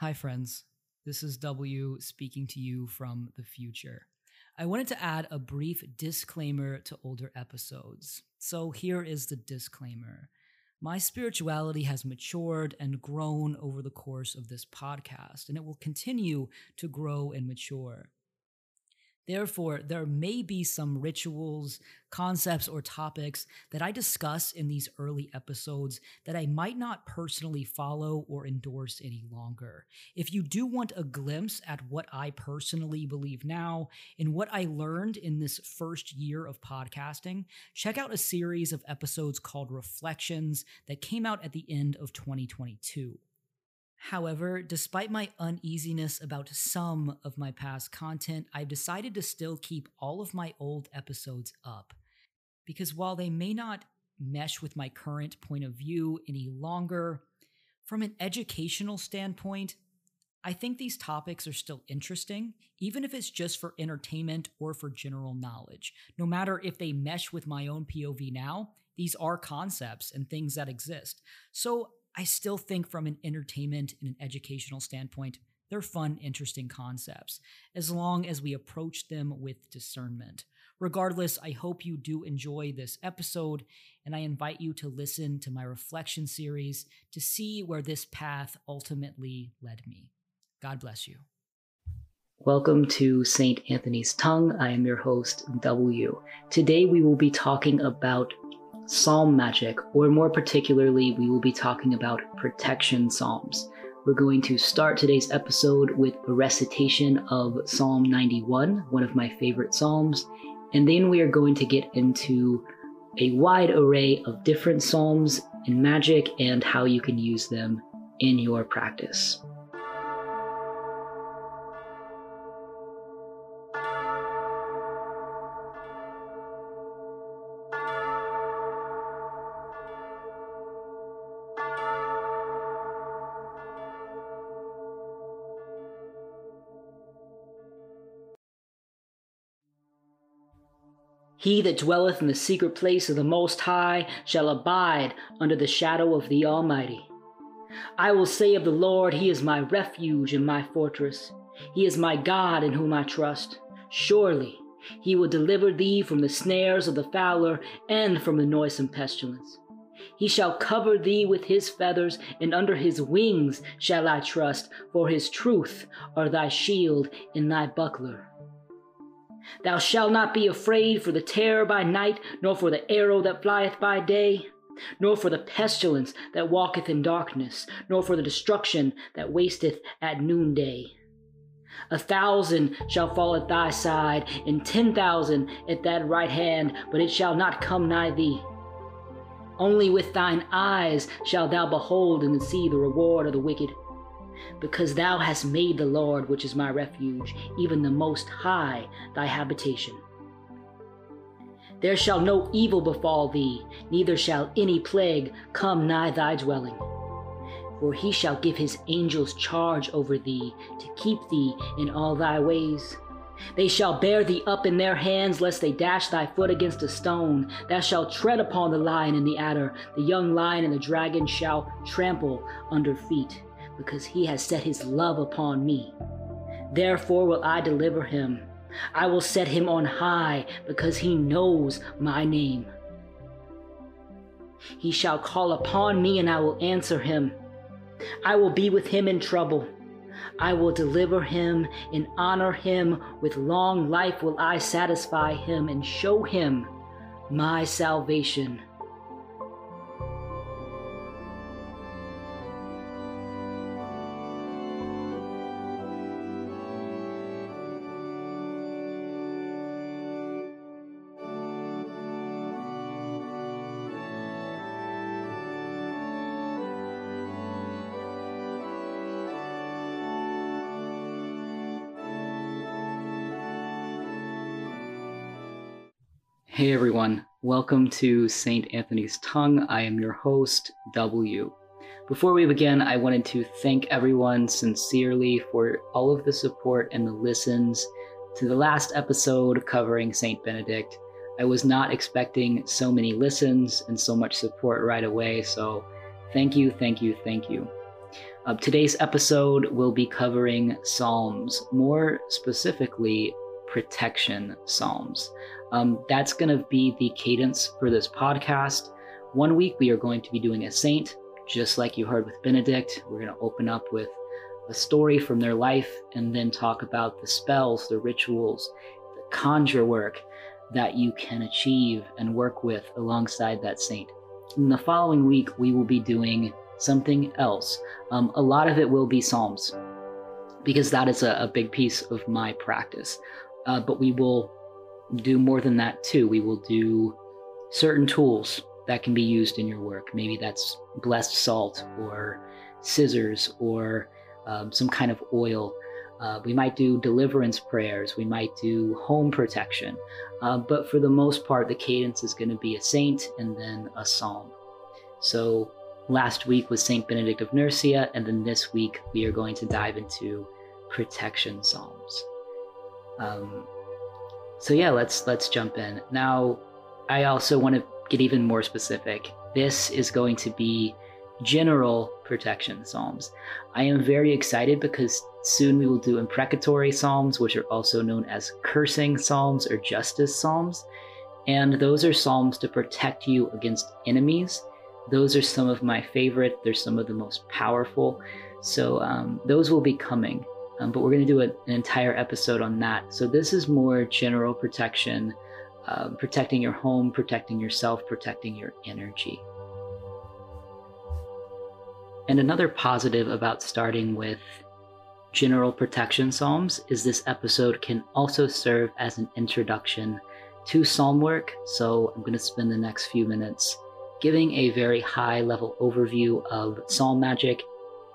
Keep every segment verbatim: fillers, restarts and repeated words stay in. Hi friends, this is W speaking to you from the future. I wanted to add a brief disclaimer to older episodes. So here is the disclaimer. My spirituality has matured and grown over the course of this podcast, and it will continue to grow and mature. Therefore, there may be some rituals, concepts, or topics that I discuss in these early episodes that I might not personally follow or endorse any longer. If you do want a glimpse at what I personally believe now and what I learned in this first year of podcasting, check out a series of episodes called Reflections that came out at the end of twenty twenty-two. However, despite my uneasiness about some of my past content, I've decided to still keep all of my old episodes up, because while they may not mesh with my current point of view any longer, from an educational standpoint, I think these topics are still interesting, even if it's just for entertainment or for general knowledge. No matter if they mesh with my own P O V now, these are concepts and things that exist. So I still think from an entertainment and an educational standpoint, they're fun, interesting concepts, as long as we approach them with discernment. Regardless, I hope you do enjoy this episode, and I invite you to listen to my reflection series to see where this path ultimately led me. God bless you. Welcome to Saint Anthony's Tongue. I am your host, W. Today we will be talking about Psalm magic, or more particularly, we will be talking about protection psalms. We're going to start today's episode with a recitation of Psalm ninety-one, one of my favorite psalms, and then we are going to get into a wide array of different psalms and magic and how you can use them in your practice. He that dwelleth in the secret place of the Most High shall abide under the shadow of the Almighty. I will say of the Lord, He is my refuge and my fortress. He is my God in whom I trust. Surely He will deliver thee from the snares of the fowler and from the noisome pestilence. He shall cover thee with His feathers, and under His wings shall I trust, for His truth are thy shield and thy buckler. Thou shalt not be afraid for the terror by night, nor for the arrow that flieth by day, nor for the pestilence that walketh in darkness, nor for the destruction that wasteth at noonday. A thousand shall fall at thy side, and ten thousand at thy right hand, but it shall not come nigh thee. Only with thine eyes shalt thou behold and see the reward of the wicked. Because thou hast made the Lord, which is my refuge, even the Most High, thy habitation. There shall no evil befall thee, neither shall any plague come nigh thy dwelling. For He shall give His angels charge over thee, to keep thee in all thy ways. They shall bear thee up in their hands, lest they dash thy foot against a stone. Thou shalt tread upon the lion and the adder, the young lion and the dragon shalt trample under feet. Because He has set His love upon me. Therefore will I deliver him. I will set him on high, because he knows my name. He shall call upon me, and I will answer him. I will be with him in trouble. I will deliver him and honor him. With long life will I satisfy him and show him my salvation. Hey everyone, welcome to Saint Anthony's Tongue. I am your host, W. Before we begin, I wanted to thank everyone sincerely for all of the support and the listens to the last episode covering Saint Benedict. I was not expecting so many listens and so much support right away, so thank you, thank you, thank you. Uh, today's episode will be covering Psalms, more specifically, protection Psalms. Um, that's going to be the cadence for this podcast. One week we are going to be doing a saint, just like you heard with Benedict. We're going to open up with a story from their life and then talk about the spells, the rituals, the conjure work that you can achieve and work with alongside that saint. In the following week, we will be doing something else. Um, a lot of it will be Psalms, because that is a, a big piece of my practice. Uh, but we will do more than that too. We will do certain tools that can be used in your work. Maybe that's blessed salt or scissors or um, some kind of oil. Uh, we might do deliverance prayers. We might do home protection. Uh, but for the most part, the cadence is going to be a saint and then a psalm. So last week was Saint Benedict of Nursia, and then this week we are going to dive into protection psalms. Um, so yeah, let's let's jump in. Now, I also want to get even more specific. This is going to be general protection psalms. I am very excited because soon we will do imprecatory psalms, which are also known as cursing psalms or justice psalms. And those are psalms to protect you against enemies. Those are some of my favorite. They're some of the most powerful. So um, those will be coming, um, but we're going to do a, an entire episode on that. So this is more general protection, uh, protecting your home, protecting yourself, protecting your energy. And another positive about starting with general protection psalms is this episode can also serve as an introduction to psalm work. So I'm going to spend the next few minutes giving a very high level overview of psalm magic,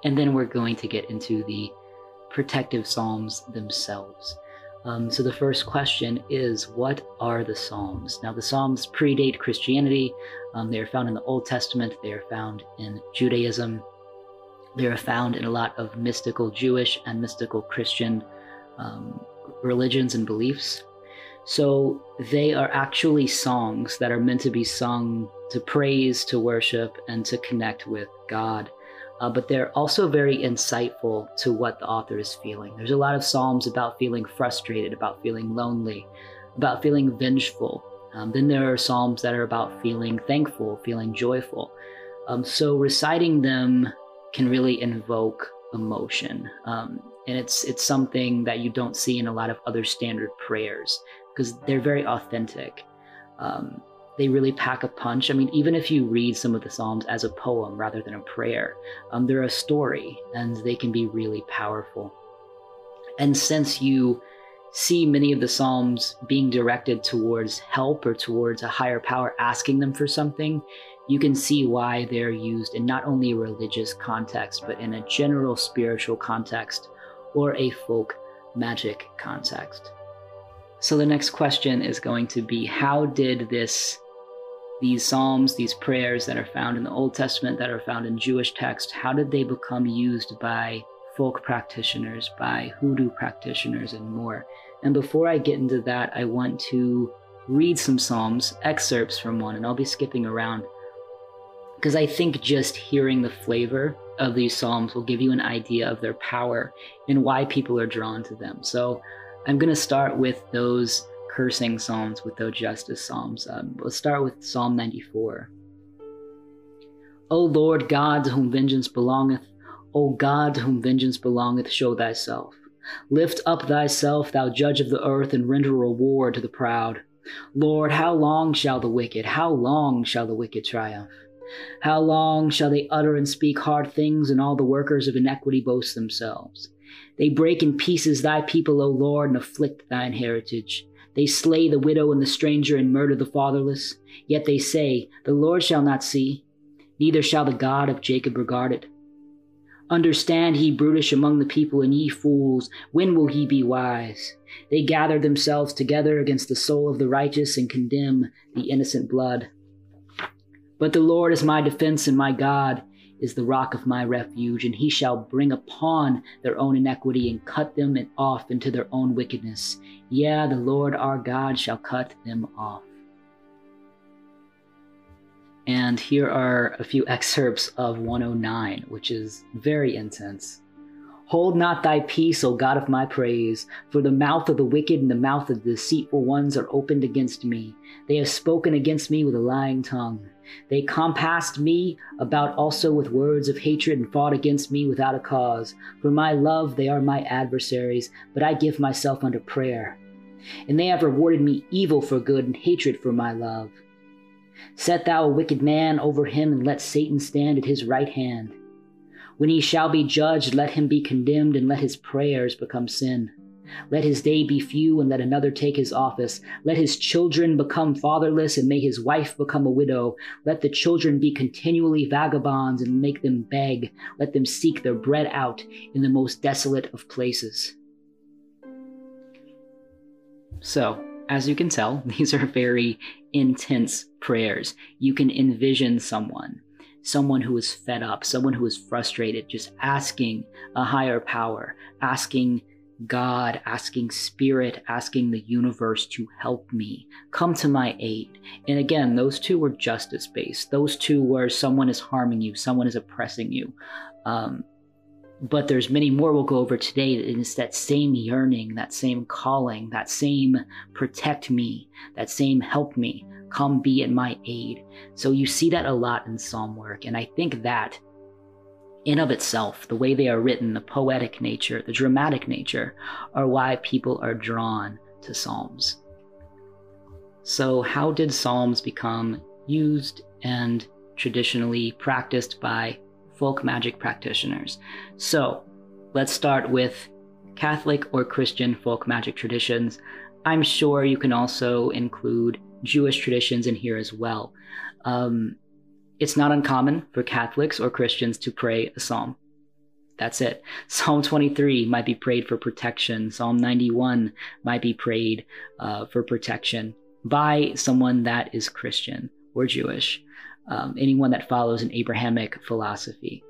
and then we're going to get into the protective psalms themselves. Um, so the first question is, what are the psalms? Now, the psalms predate Christianity. Um, they are found in the Old Testament. They are found in Judaism. They are found in a lot of mystical Jewish and mystical Christian um, religions and beliefs. So they are actually songs that are meant to be sung to praise, to worship, and to connect with God. Uh, but they're also very insightful to what the author is feeling. There's a lot of psalms about feeling frustrated, about feeling lonely, about feeling vengeful. Um, then there are psalms that are about feeling thankful, feeling joyful. Um, so reciting them can really invoke emotion. Um, and it's it's something that you don't see in a lot of other standard prayers because they're very authentic. Um, They really pack a punch. I mean, even if you read some of the Psalms as a poem rather than a prayer, um, they're a story and they can be really powerful. And since you see many of the Psalms being directed towards help or towards a higher power asking them for something, you can see why they're used in not only a religious context, but in a general spiritual context or a folk magic context. So the next question is going to be, how did this These psalms, these prayers that are found in the Old Testament, that are found in Jewish texts, how did they become used by folk practitioners, by hoodoo practitioners, and more? And before I get into that, I want to read some psalms, excerpts from one, and I'll be skipping around because I think just hearing the flavor of these psalms will give you an idea of their power and why people are drawn to them. So I'm going to start with those cursing psalms, with those justice psalms. Um, we'll start with Psalm ninety-four. O Lord God, to whom vengeance belongeth, O God, to whom vengeance belongeth, show thyself. Lift up thyself, thou judge of the earth, and render reward to the proud. Lord, how long shall the wicked, how long shall the wicked triumph? How long shall they utter and speak hard things, and all the workers of iniquity boast themselves? They break in pieces thy people, O Lord, and afflict thine heritage. They slay the widow and the stranger and murder the fatherless. Yet they say, the Lord shall not see, neither shall the God of Jacob regard it. Understand, ye brutish among the people, and ye fools, when will ye be wise? They gather themselves together against the soul of the righteous and condemn the innocent blood. But the Lord is my defense, and my God is the rock of my refuge, and he shall bring upon their own iniquity and cut them off into their own wickedness. Yeah, the Lord our God shall cut them off. And here are a few excerpts of one oh nine, which is very intense. Hold not thy peace, O God of my praise, for the mouth of the wicked and the mouth of the deceitful ones are opened against me. They have spoken against me with a lying tongue. They compassed me about also with words of hatred and fought against me without a cause. For my love they are my adversaries, but I give myself unto prayer. And they have rewarded me evil for good and hatred for my love. Set thou a wicked man over him, and let Satan stand at his right hand. When he shall be judged, let him be condemned, and let his prayers become sin. Let his day be few, and let another take his office. Let his children become fatherless, and may his wife become a widow. Let the children be continually vagabonds, and make them beg. Let them seek their bread out in the most desolate of places. So, as you can tell, these are very intense prayers. You can envision someone. Someone who is fed up, someone who is frustrated, just asking a higher power, asking God, asking Spirit, asking the universe to help me, come to my aid. And again, those two were justice-based. Those two were someone is harming you, someone is oppressing you. Um, but there's many more we'll go over today. And it's that same yearning, that same calling, that same protect me, that same help me. Come be at my aid. So you see that a lot in psalm work. And I think that in of itself, the way they are written, the poetic nature, the dramatic nature, are why people are drawn to psalms. So how did psalms become used and traditionally practiced by folk magic practitioners? So let's start with Catholic or Christian folk magic traditions. I'm sure you can also include Jewish traditions in here as well. Um, it's not uncommon for Catholics or Christians to pray a psalm. That's it. Psalm twenty-three might be prayed for protection. Psalm ninety-one might be prayed uh, for protection by someone that is Christian or Jewish, um, anyone that follows an Abrahamic philosophy.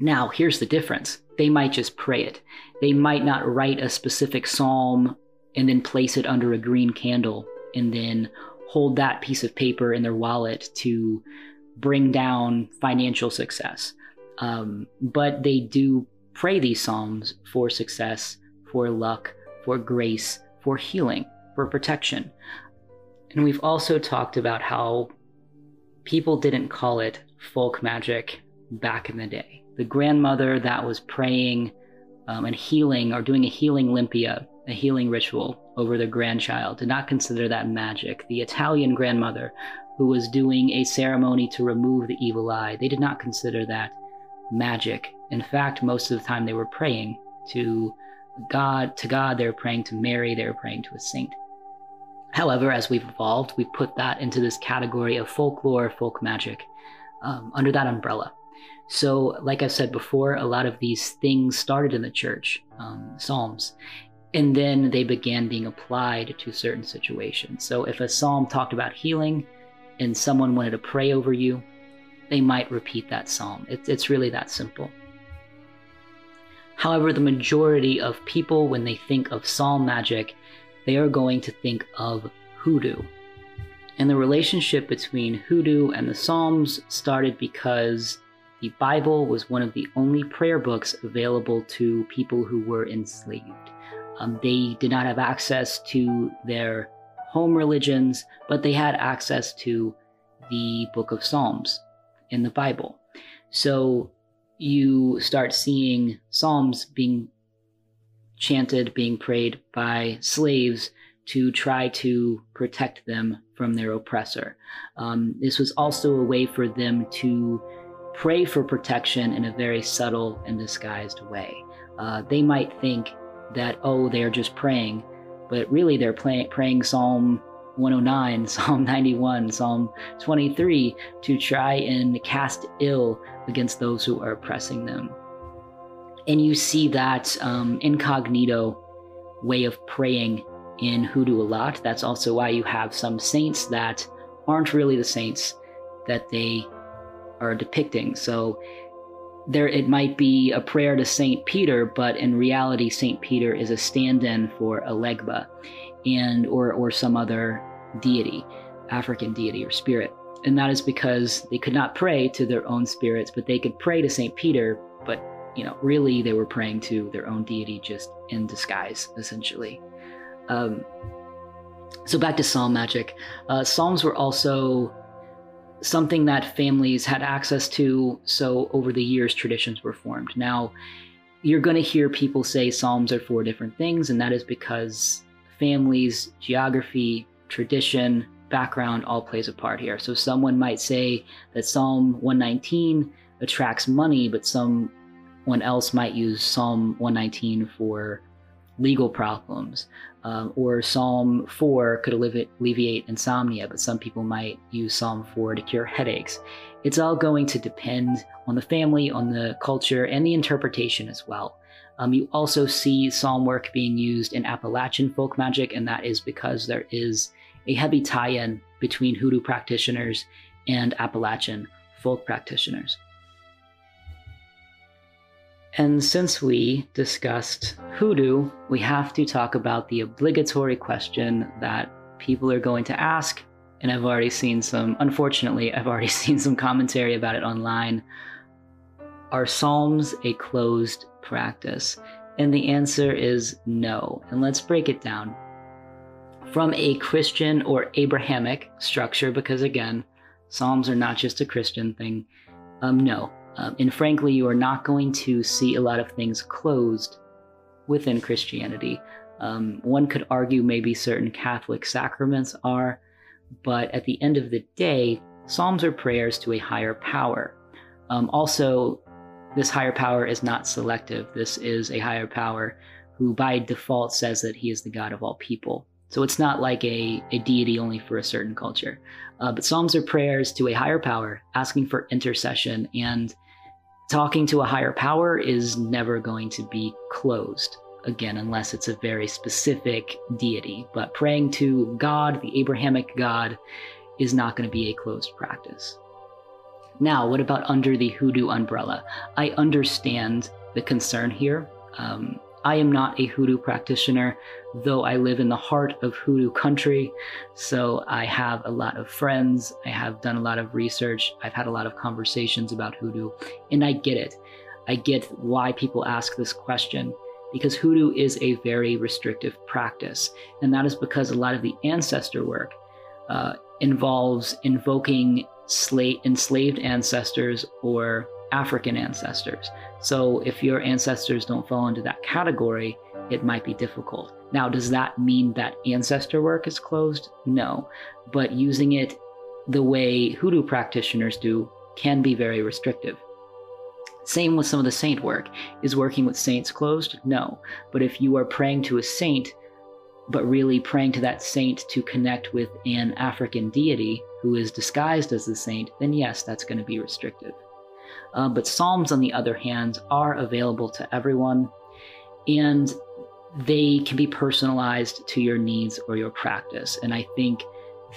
Now, here's the difference. They might just pray it. They might not write a specific psalm and then place it under a green candle and then hold that piece of paper in their wallet to bring down financial success. Um, but they do pray these psalms for success, for luck, for grace, for healing, for protection. And we've also talked about how people didn't call it folk magic back in the day. The grandmother that was praying um, and healing or doing a healing limpia, a healing ritual over their grandchild, did not consider that magic. The Italian grandmother who was doing a ceremony to remove the evil eye, they did not consider that magic. In fact, most of the time they were praying to God, to God, they were praying to Mary, they were praying to a saint. However, as we've evolved, we put that into this category of folklore, folk magic, um, under that umbrella. So, like I said before, a lot of these things started in the church, um, psalms. And then they began being applied to certain situations. So if a psalm talked about healing and someone wanted to pray over you, they might repeat that psalm. It's, it's really that simple. However, the majority of people, when they think of psalm magic, they are going to think of hoodoo. And the relationship between hoodoo and the psalms started because the Bible was one of the only prayer books available to people who were enslaved. Um, they did not have access to their home religions, but they had access to the Book of Psalms in the Bible. So you start seeing psalms being chanted, being prayed by slaves to try to protect them from their oppressor. Um, this was also a way for them to pray for protection in a very subtle and disguised way. Uh, they might think that, oh, they're just praying, but really they're play- praying Psalm one oh nine, Psalm ninety-one, Psalm twenty-three to try and cast ill against those who are oppressing them. And you see that um, incognito way of praying in hoodoo a lot. That's also why you have some saints that aren't really the saints that they are depicting. So there, it might be a prayer to Saint Peter, but in reality, Saint Peter is a stand-in for Alegba and or or some other deity, African deity or spirit. And that is because they could not pray to their own spirits, but they could pray to Saint Peter. But, you know, really they were praying to their own deity, just in disguise, essentially. Um, so back to Psalm magic. Uh, Psalms were also something that families had access to. So over the years, traditions were formed. Now, you're going to hear people say Psalms are four different things, and that is because families, geography, tradition, background all plays a part here. So someone might say that Psalm one nineteen attracts money, but someone else might use Psalm one nineteen for legal problems, um, or Psalm four could allevi- alleviate insomnia, but some people might use Psalm four to cure headaches. It's all going to depend on the family, on the culture, and the interpretation as well. Um, you also see psalm work being used in Appalachian folk magic, and that is because there is a heavy tie-in between hoodoo practitioners and Appalachian folk practitioners. And since we discussed hoodoo, we have to talk about the obligatory question that people are going to ask. And I've already seen some, unfortunately, I've already seen some commentary about it online. Are Psalms a closed practice? And the answer is no. And let's break it down. From a Christian or Abrahamic structure, because again, Psalms are not just a Christian thing, um, no. Um, and frankly, you are not going to see a lot of things closed within Christianity. Um, one could argue maybe certain Catholic sacraments are, but at the end of the day, Psalms are prayers to a higher power. Um, also, this higher power is not selective. This is a higher power who by default says that he is the God of all people. So it's not like a, a deity only for a certain culture. Uh, but Psalms are prayers to a higher power, asking for intercession, and talking to a higher power is never going to be closed, again, unless it's a very specific deity. But praying to God, the Abrahamic God, is not going to be a closed practice. Now, what about under the hoodoo umbrella? I understand the concern here. Um, I am not a hoodoo practitioner, though I live in the heart of hoodoo country, so I have a lot of friends, I have done a lot of research, I've had a lot of conversations about hoodoo, and I get it. I get why people ask this question, because hoodoo is a very restrictive practice, and that is because a lot of the ancestor work uh, involves invoking slave, enslaved ancestors or African ancestors. So if your ancestors don't fall into that category, it might be difficult. Now, does that mean that ancestor work is closed? No, but using it the way hoodoo practitioners do can be very restrictive. Same with some of the saint work. Is working with saints closed? No, but if you are praying to a saint, but really praying to that saint to connect with an African deity who is disguised as the saint, then yes, that's going to be restrictive. Uh, but Psalms, on the other hand, are available to everyone, and they can be personalized to your needs or your practice. And I think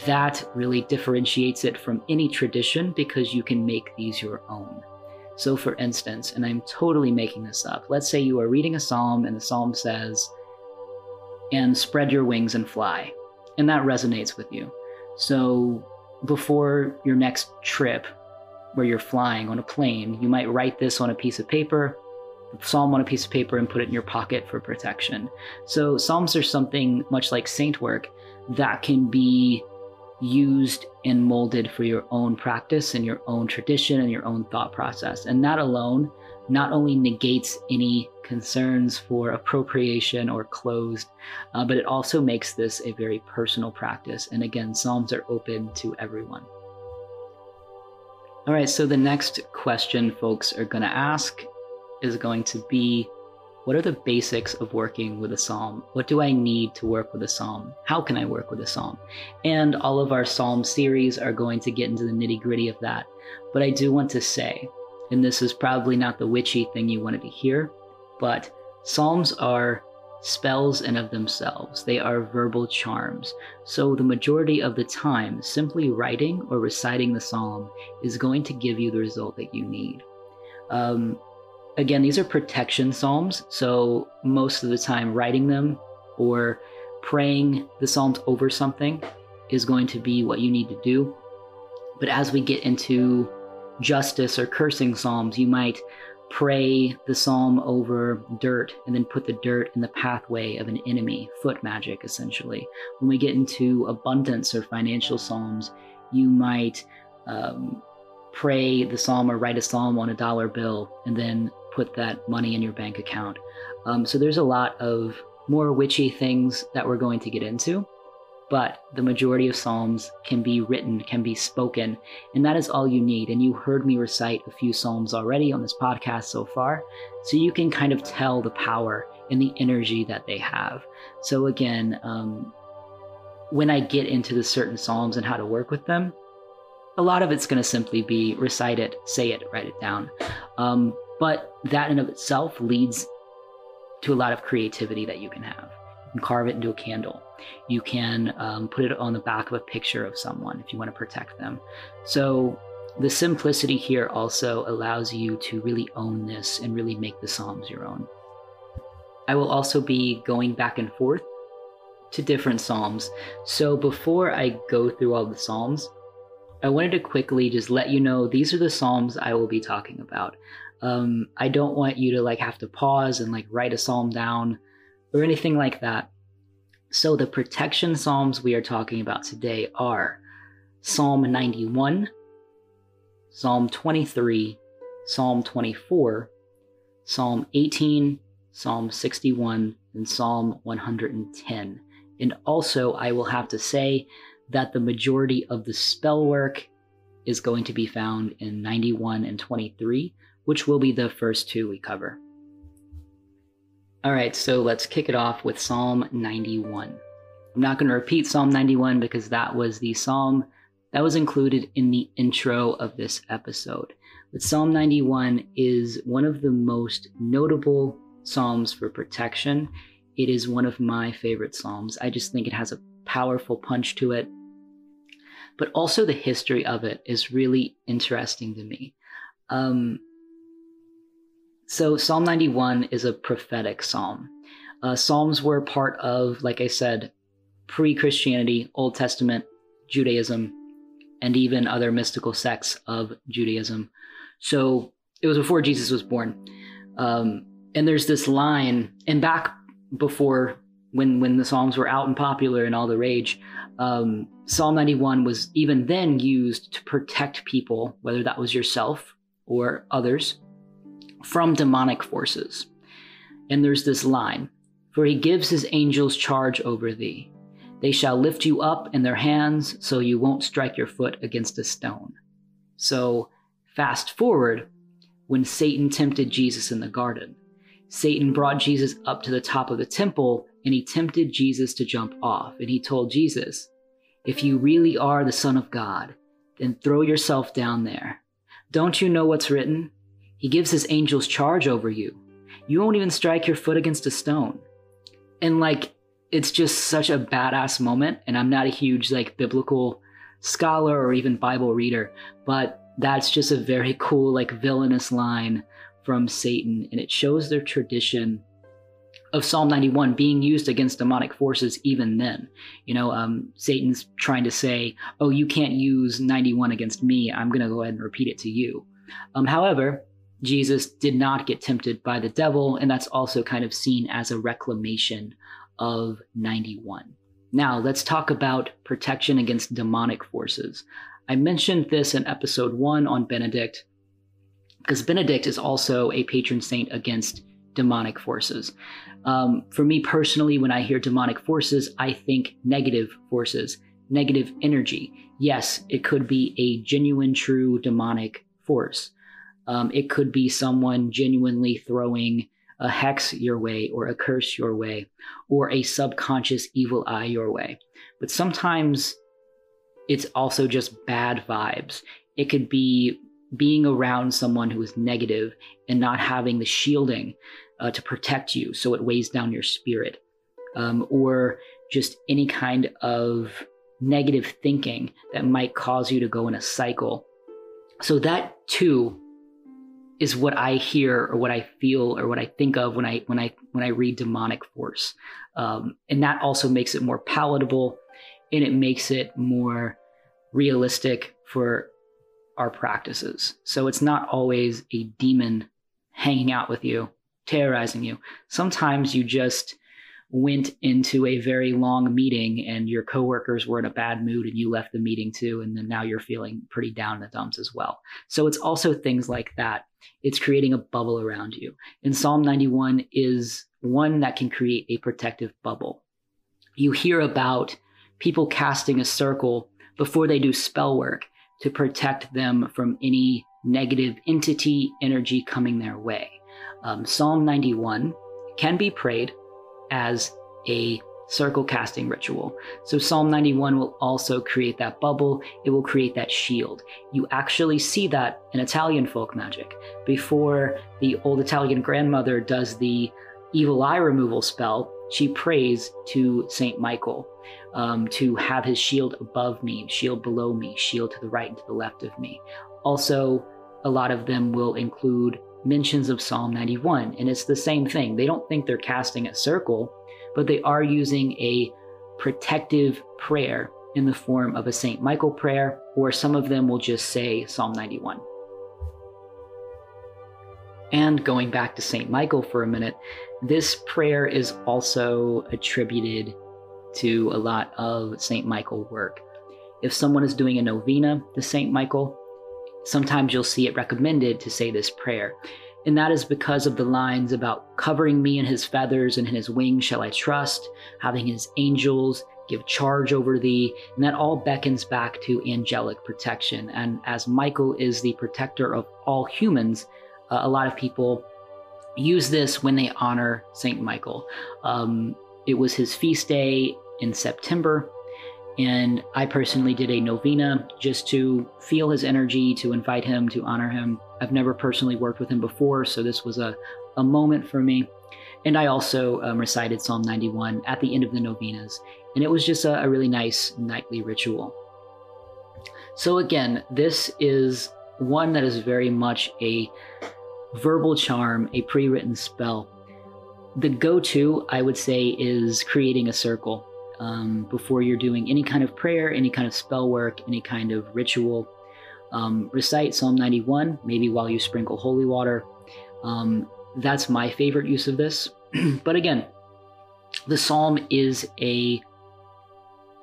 that really differentiates it from any tradition, because you can make these your own. So for instance, and I'm totally making this up, let's say you are reading a Psalm and the Psalm says, and spread your wings and fly, and that resonates with you. So before your next trip, where you're flying on a plane, you might write this on a piece of paper, Psalm on a piece of paper, and put it in your pocket for protection. So Psalms are something much like saint work that can be used and molded for your own practice and your own tradition and your own thought process. And that alone not only negates any concerns for appropriation or closed, uh, but it also makes this a very personal practice. And again, Psalms are open to everyone. All right, so the next question folks are going to ask is going to be, what are the basics of working with a psalm? What do I need to work with a psalm? How can I work with a psalm? And all of our psalm series are going to get into the nitty-gritty of that. But I do want to say, and this is probably not the witchy thing you wanted to hear, but psalms are spells in of themselves. They are verbal charms. So the majority of the time, simply writing or reciting the psalm is going to give you the result that you need. Um, again, these are protection psalms. So most of the time writing them or praying the psalms over something is going to be what you need to do. But as we get into justice or cursing psalms, you might pray the psalm over dirt and then put the dirt in the pathway of an enemy, foot magic, essentially. When we get into abundance or financial psalms, you might um, pray the psalm or write a psalm on a dollar bill and then put that money in your bank account. Um, so there's a lot of more witchy things that we're going to get into, but the majority of psalms can be written, can be spoken, and that is all you need. And you heard me recite a few psalms already on this podcast so far, so you can kind of tell the power and the energy that they have. So again, um, when I get into the certain psalms and how to work with them, a lot of it's going to simply be recite it, say it, write it down. Um, but that in of itself leads to a lot of creativity that you can have. You can carve it into a candle. You can um, put it on the back of a picture of someone if you want to protect them. So the simplicity here also allows you to really own this and really make the psalms your own. I will also be going back and forth to different psalms. So before I go through all the psalms, I wanted to quickly just let you know these are the psalms I will be talking about. Um, I don't want you to like have to pause and like write a psalm down or anything like that. So the protection psalms we are talking about today are Psalm ninety-one, Psalm twenty-three, Psalm twenty-four, Psalm eighteen, Psalm sixty-one, and Psalm one hundred ten. And also I will have to say that the majority of the spell work is going to be found in ninety-one and twenty-three, which will be the first two we cover. All right, so let's kick it off with Psalm ninety-one. I'm not going to repeat Psalm ninety-one because that was the psalm that was included in the intro of this episode. But Psalm ninety-one is one of the most notable psalms for protection. It is one of my favorite psalms. I just think it has a powerful punch to it, but also the history of it is really interesting to me. Um, so Psalm ninety-one is a prophetic psalm. Uh, psalms were part of, like I said, pre-Christianity, Old Testament, Judaism, and even other mystical sects of Judaism. So it was before Jesus was born. Um, and there's this line, and back before When when the Psalms were out and popular and all the rage, um, Psalm ninety-one was even then used to protect people, whether that was yourself or others, from demonic forces. And there's this line, "For he gives his angels charge over thee. They shall lift you up in their hands, so you won't strike your foot against a stone." So fast forward, when Satan tempted Jesus in the garden, Satan brought Jesus up to the top of the temple, and he tempted Jesus to jump off. And he told Jesus, "If you really are the Son of God, then throw yourself down there. Don't you know what's written? He gives his angels charge over you. You won't even strike your foot against a stone." And like, it's just such a badass moment. And I'm not a huge like biblical scholar or even Bible reader, but that's just a very cool, like villainous line from Satan. And it shows their tradition of Psalm ninety-one being used against demonic forces even then. You know, um, Satan's trying to say, "Oh, you can't use ninety-one against me. I'm going to go ahead and repeat it to you." Um, however, Jesus did not get tempted by the devil, and that's also kind of seen as a reclamation of ninety-one. Now, let's talk about protection against demonic forces. I mentioned this in episode one on Benedict, because Benedict is also a patron saint against demonic forces. Um, for me personally, when I hear demonic forces, I think negative forces, negative energy. Yes, it could be a genuine, true demonic force. Um, it could be someone genuinely throwing a hex your way or a curse your way or a subconscious evil eye your way. But sometimes it's also just bad vibes. It could be being around someone who is negative and not having the shielding Uh, to protect you, so it weighs down your spirit, um, or just any kind of negative thinking that might cause you to go in a cycle. So that too is what I hear or what I feel or what I think of when I when I when I read demonic force, um, and that also makes it more palatable, and it makes it more realistic for our practices. So it's not always a demon hanging out with you, terrorizing you. Sometimes you just went into a very long meeting and your coworkers were in a bad mood and you left the meeting too. And then now you're feeling pretty down in the dumps as well. So it's also things like that. It's creating a bubble around you. And Psalm ninety-one is one that can create a protective bubble. You hear about people casting a circle before they do spell work to protect them from any negative entity energy coming their way. Um, Psalm ninety-one can be prayed as a circle casting ritual. So Psalm ninety-one will also create that bubble. It will create that shield. You actually see that in Italian folk magic. Before the old Italian grandmother does the evil eye removal spell, she prays to Saint Michael um, to have his shield above me, shield below me, shield to the right and to the left of me. Also, a lot of them will include mentions of Psalm ninety-one, and it's the same thing. They don't think they're casting a circle, but they are using a protective prayer in the form of a Saint Michael prayer, or some of them will just say Psalm ninety-one. And going back to Saint Michael for a minute, this prayer is also attributed to a lot of Saint Michael work. If someone is doing a novena to Saint Michael, sometimes you'll see it recommended to say this prayer. And that is because of the lines about covering me in his feathers and in his wings shall I trust, having his angels give charge over thee. And that all beckons back to angelic protection. And as Michael is the protector of all humans, uh, a lot of people use this when they honor Saint Michael. Um, it was his feast day in September. And I personally did a novena just to feel his energy, to invite him, to honor him. I've never personally worked with him before, so this was a, a moment for me. And I also um, recited Psalm ninety-one at the end of the novenas. And it was just a, a really nice nightly ritual. So again, this is one that is very much a verbal charm, a pre-written spell. The go-to, I would say, is creating a circle. Um, before you're doing any kind of prayer, any kind of spell work, any kind of ritual. Um, recite Psalm ninety-one, maybe while you sprinkle holy water. Um, that's my favorite use of this. But again, the psalm is a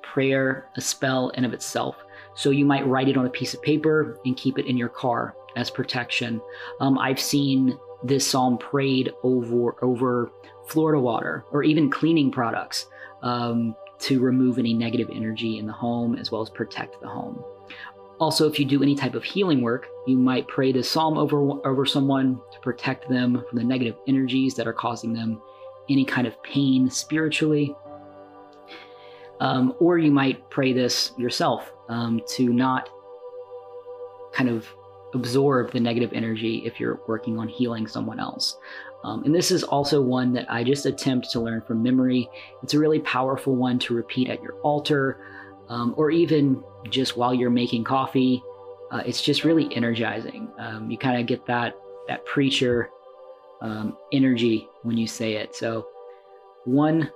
prayer, a spell in of itself. So you might write it on a piece of paper and keep it in your car as protection. Um, I've seen this psalm prayed over, over Florida water or even cleaning products. Um, to remove any negative energy in the home as well as protect the home. Also, if you do any type of healing work, you might pray this psalm over, over someone to protect them from the negative energies that are causing them any kind of pain spiritually. Um, or you might pray this yourself um, to not kind of absorb the negative energy if you're working on healing someone else. Um, and this is also one that I just attempt to learn from memory. It's a really powerful one to repeat at your altar, um, or even just while you're making coffee. Uh, it's just really energizing. Um, you kind of get that that preacher um, energy when you say it. So one,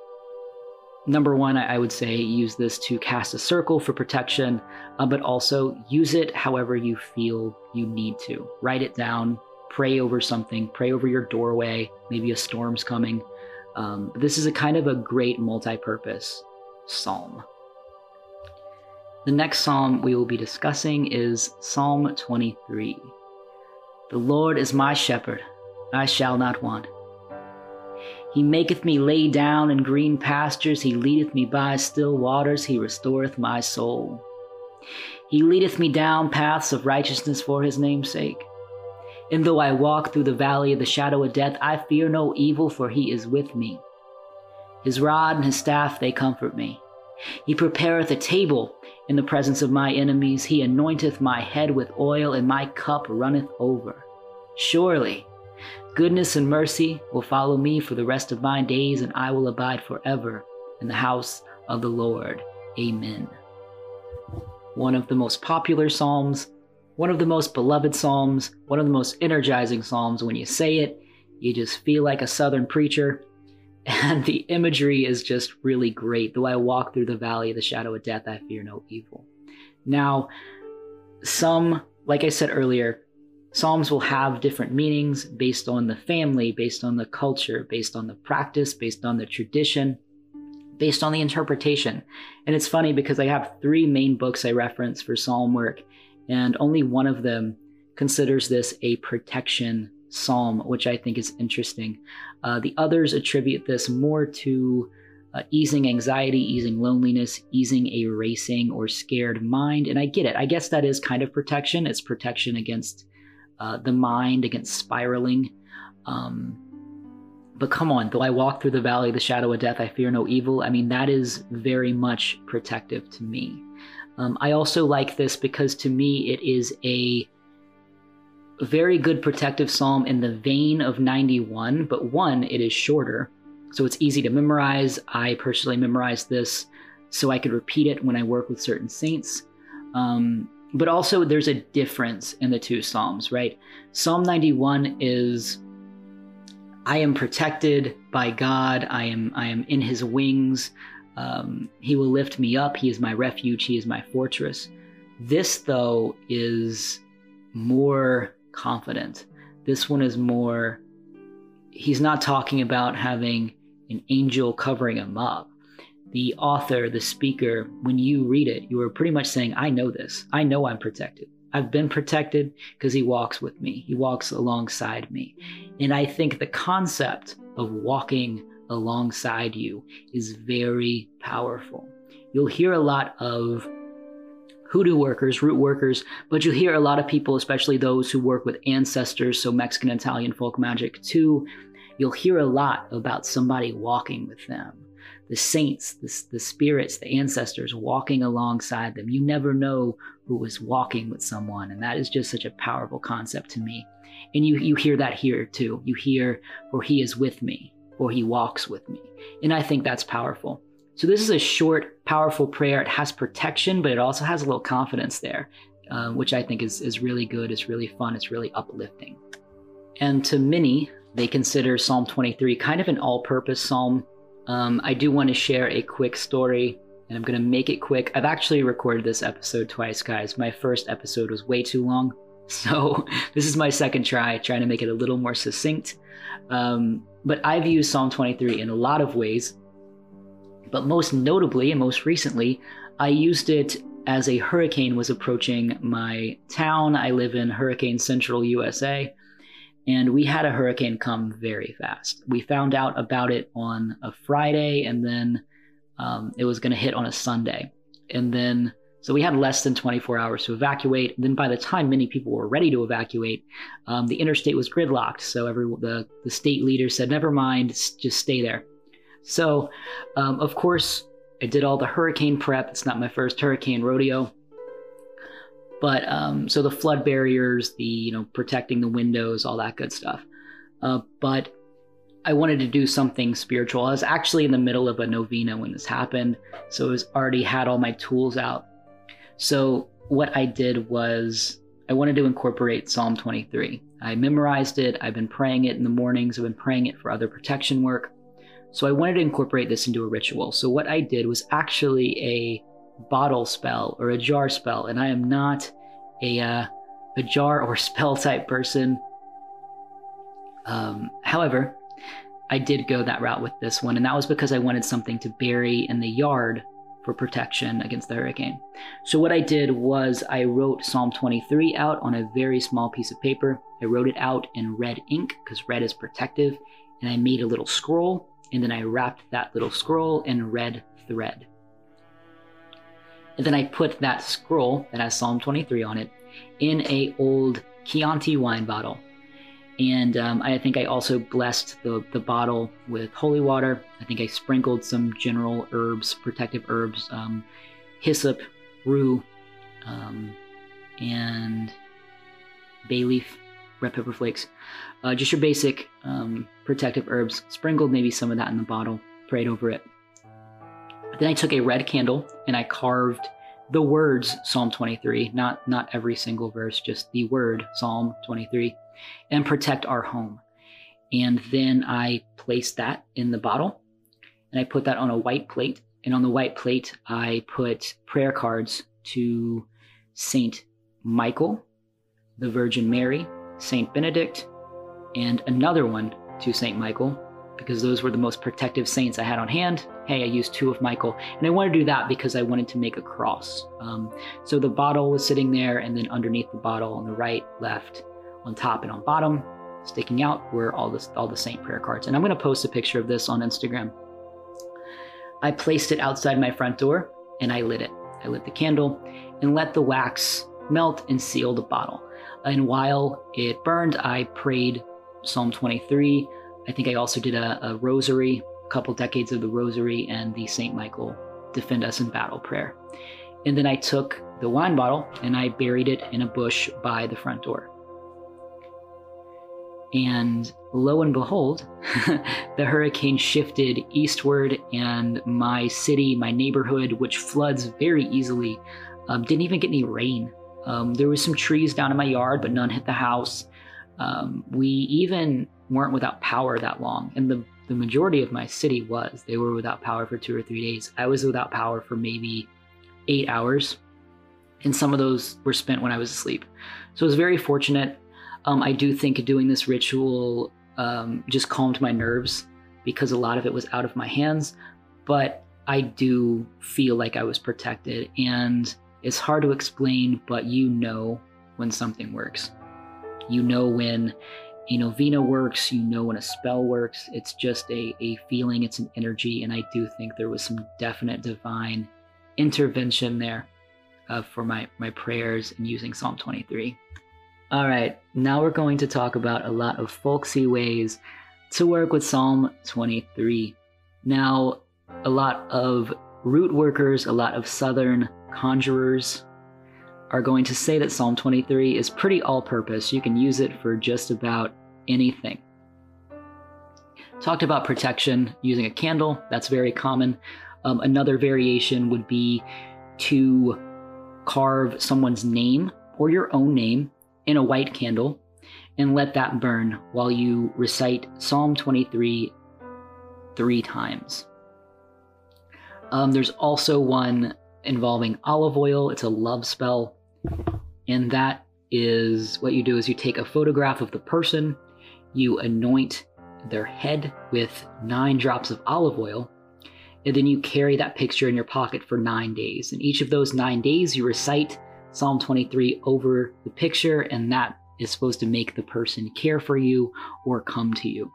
number one, I, I would say use this to cast a circle for protection, uh, but also use it however you feel you need to. Write it down. Pray over something, pray over your doorway, maybe a storm's coming. Um, this is a kind of a great multi-purpose psalm. The next psalm we will be discussing is Psalm twenty-three. The Lord is my shepherd, I shall not want. He maketh me lay down in green pastures, he leadeth me by still waters, he restoreth my soul. He leadeth me down paths of righteousness for his name's sake. And though I walk through the valley of the shadow of death, I fear no evil, for he is with me. His rod and his staff, they comfort me. He prepareth a table in the presence of my enemies. He anointeth my head with oil, and my cup runneth over. Surely, goodness and mercy will follow me for the rest of my days, and I will abide forever in the house of the Lord. Amen. One of the most popular psalms. One of the most beloved psalms, one of the most energizing psalms. When you say it, you just feel like a Southern preacher. And the imagery is just really great. Though I walk through the valley of the shadow of death, I fear no evil. Now, some, like I said earlier, Psalms will have different meanings based on the family, based on the culture, based on the practice, based on the tradition, based on the interpretation. And it's funny because I have three main books I reference for psalm work, and only one of them considers this a protection psalm, which I think is interesting. Uh, the others attribute this more to uh, easing anxiety, easing loneliness, easing a racing or scared mind. And I get it. I guess that is kind of protection. It's protection against uh, the mind, against spiraling. Um, but come on, though I walk through the valley of the shadow of death, I fear no evil. I mean, that is very much protective to me. Um, I also like this because to me, it is a very good protective psalm in the vein of ninety-one, but one, it is shorter, so it's easy to memorize. I personally memorized this so I could repeat it when I work with certain saints. Um, but also there's a difference in the two psalms, right? Psalm ninety-one is, I am protected by God. I am, I am in his wings. Um, he will lift me up. He is my refuge. He is my fortress. This though is more confident. This one is more, he's not talking about having an angel covering him up. The author, the speaker, when you read it, you are pretty much saying, I know this. I know I'm protected. I've been protected because he walks with me. He walks alongside me. And I think the concept of walking alongside you is very powerful. You'll hear a lot of hoodoo workers, root workers, but you hear a lot of people, especially those who work with ancestors, so Mexican, Italian folk magic too, you'll hear a lot about somebody walking with them. The saints, the, the spirits, the ancestors walking alongside them. You never know who is walking with someone, and that is just such a powerful concept to me. And you, you hear that here too. You hear, for he is with me, for he walks with me. And I think that's powerful. So this is a short, powerful prayer. It has protection, but it also has a little confidence there, uh, which I think is, is really good. It's really fun. It's really uplifting. And to many, they consider Psalm twenty-three kind of an all-purpose psalm. Um, I do want to share a quick story, and I'm going to make it quick. I've actually recorded this episode twice, guys. My first episode was way too long. So this is my second try, trying to make it a little more succinct. Um, but I've used Psalm twenty-three in a lot of ways. But most notably and most recently, I used it as a hurricane was approaching my town. I live in Hurricane Central, U S A, and we had a hurricane come very fast. We found out about it on a Friday, and then um, it was going to hit on a Sunday. And then, so we had less than twenty-four hours to evacuate. And then by the time many people were ready to evacuate, um, the interstate was gridlocked. So every, the, the state leader said, never mind, just stay there. So, um, of course, I did all the hurricane prep. It's not my first hurricane rodeo. But um, so the flood barriers, the, you know, protecting the windows, all that good stuff. Uh, but I wanted to do something spiritual. I was actually in the middle of a novena when this happened. So I was already had all my tools out. So what I did was I wanted to incorporate Psalm twenty-three. I memorized it. I've been praying it in the mornings. I've been praying it for other protection work. So I wanted to incorporate this into a ritual. So what I did was actually a bottle spell or a jar spell. And I am not a, uh, a jar or spell type person. Um, however, I did go that route with this one. And that was because I wanted something to bury in the yard for protection against the hurricane. So what I did was I wrote Psalm twenty-three out on a very small piece of paper. I wrote it out in red ink because red is protective. And I made a little scroll. And then I wrapped that little scroll in red thread. And then I put that scroll that has Psalm twenty-three on it in a old Chianti wine bottle. And um, I think I also blessed the, the bottle with holy water. I think I sprinkled some general herbs, protective herbs, um, hyssop, rue, um, and bay leaf, red pepper flakes, uh, just your basic um, protective herbs, sprinkled maybe some of that in the bottle, prayed over it. Then I took a red candle and I carved the words Psalm twenty-three, not, not every single verse, just the word Psalm twenty-three, and protect our home. And then I placed that in the bottle and I put that on a white plate. And on the white plate, I put prayer cards to Saint Michael, the Virgin Mary, Saint Benedict, and another one to Saint Michael, because those were the most protective saints I had on hand. Hey, I used two of Michael, and I wanted to do that because I wanted to make a cross. Um, so the bottle was sitting there, and then underneath the bottle on the right, left, on top and on bottom, sticking out were all the, all the saint prayer cards. And I'm gonna post a picture of this on Instagram. I placed it outside my front door and I lit it. I lit the candle and let the wax melt and seal the bottle. And while it burned, I prayed Psalm twenty-three. I think I also did a, a rosary, a couple decades of the rosary, and the Saint Michael Defend Us in Battle prayer. And then I took the wine bottle and I buried it in a bush by the front door. And lo and behold, the hurricane shifted eastward, and my city, my neighborhood, which floods very easily, um, didn't even get any rain. Um, there was some trees down in my yard, but none hit the house. Um, we even weren't without power that long. And the, the majority of my city was. They were without power for two or three days. I was without power for maybe eight hours. And some of those were spent when I was asleep. So it was very fortunate. Um, I do think doing this ritual um, just calmed my nerves, because a lot of it was out of my hands, but I do feel like I was protected. And it's hard to explain, but you know when something works. You know when a novena works, you know when a spell works. It's just a, a feeling, it's an energy, and I do think there was some definite divine intervention there uh, for my, my prayers and using Psalm twenty-three. All right, now we're going to talk about a lot of folksy ways to work with Psalm twenty-three. Now, a lot of root workers, a lot of Southern conjurers are going to say that Psalm twenty-three is pretty all-purpose. You can use it for just about anything. Talked about protection using a candle. That's very common. Um, another variation would be to carve someone's name or your own name in a white candle and let that burn while you recite Psalm twenty-three three times. Um, there's also one involving olive oil. It's a love spell. And that is what you do is you take a photograph of the person, you anoint their head with nine drops of olive oil, and then you carry that picture in your pocket for nine days. And each of those nine days you recite Psalm twenty-three over the picture, and that is supposed to make the person care for you or come to you.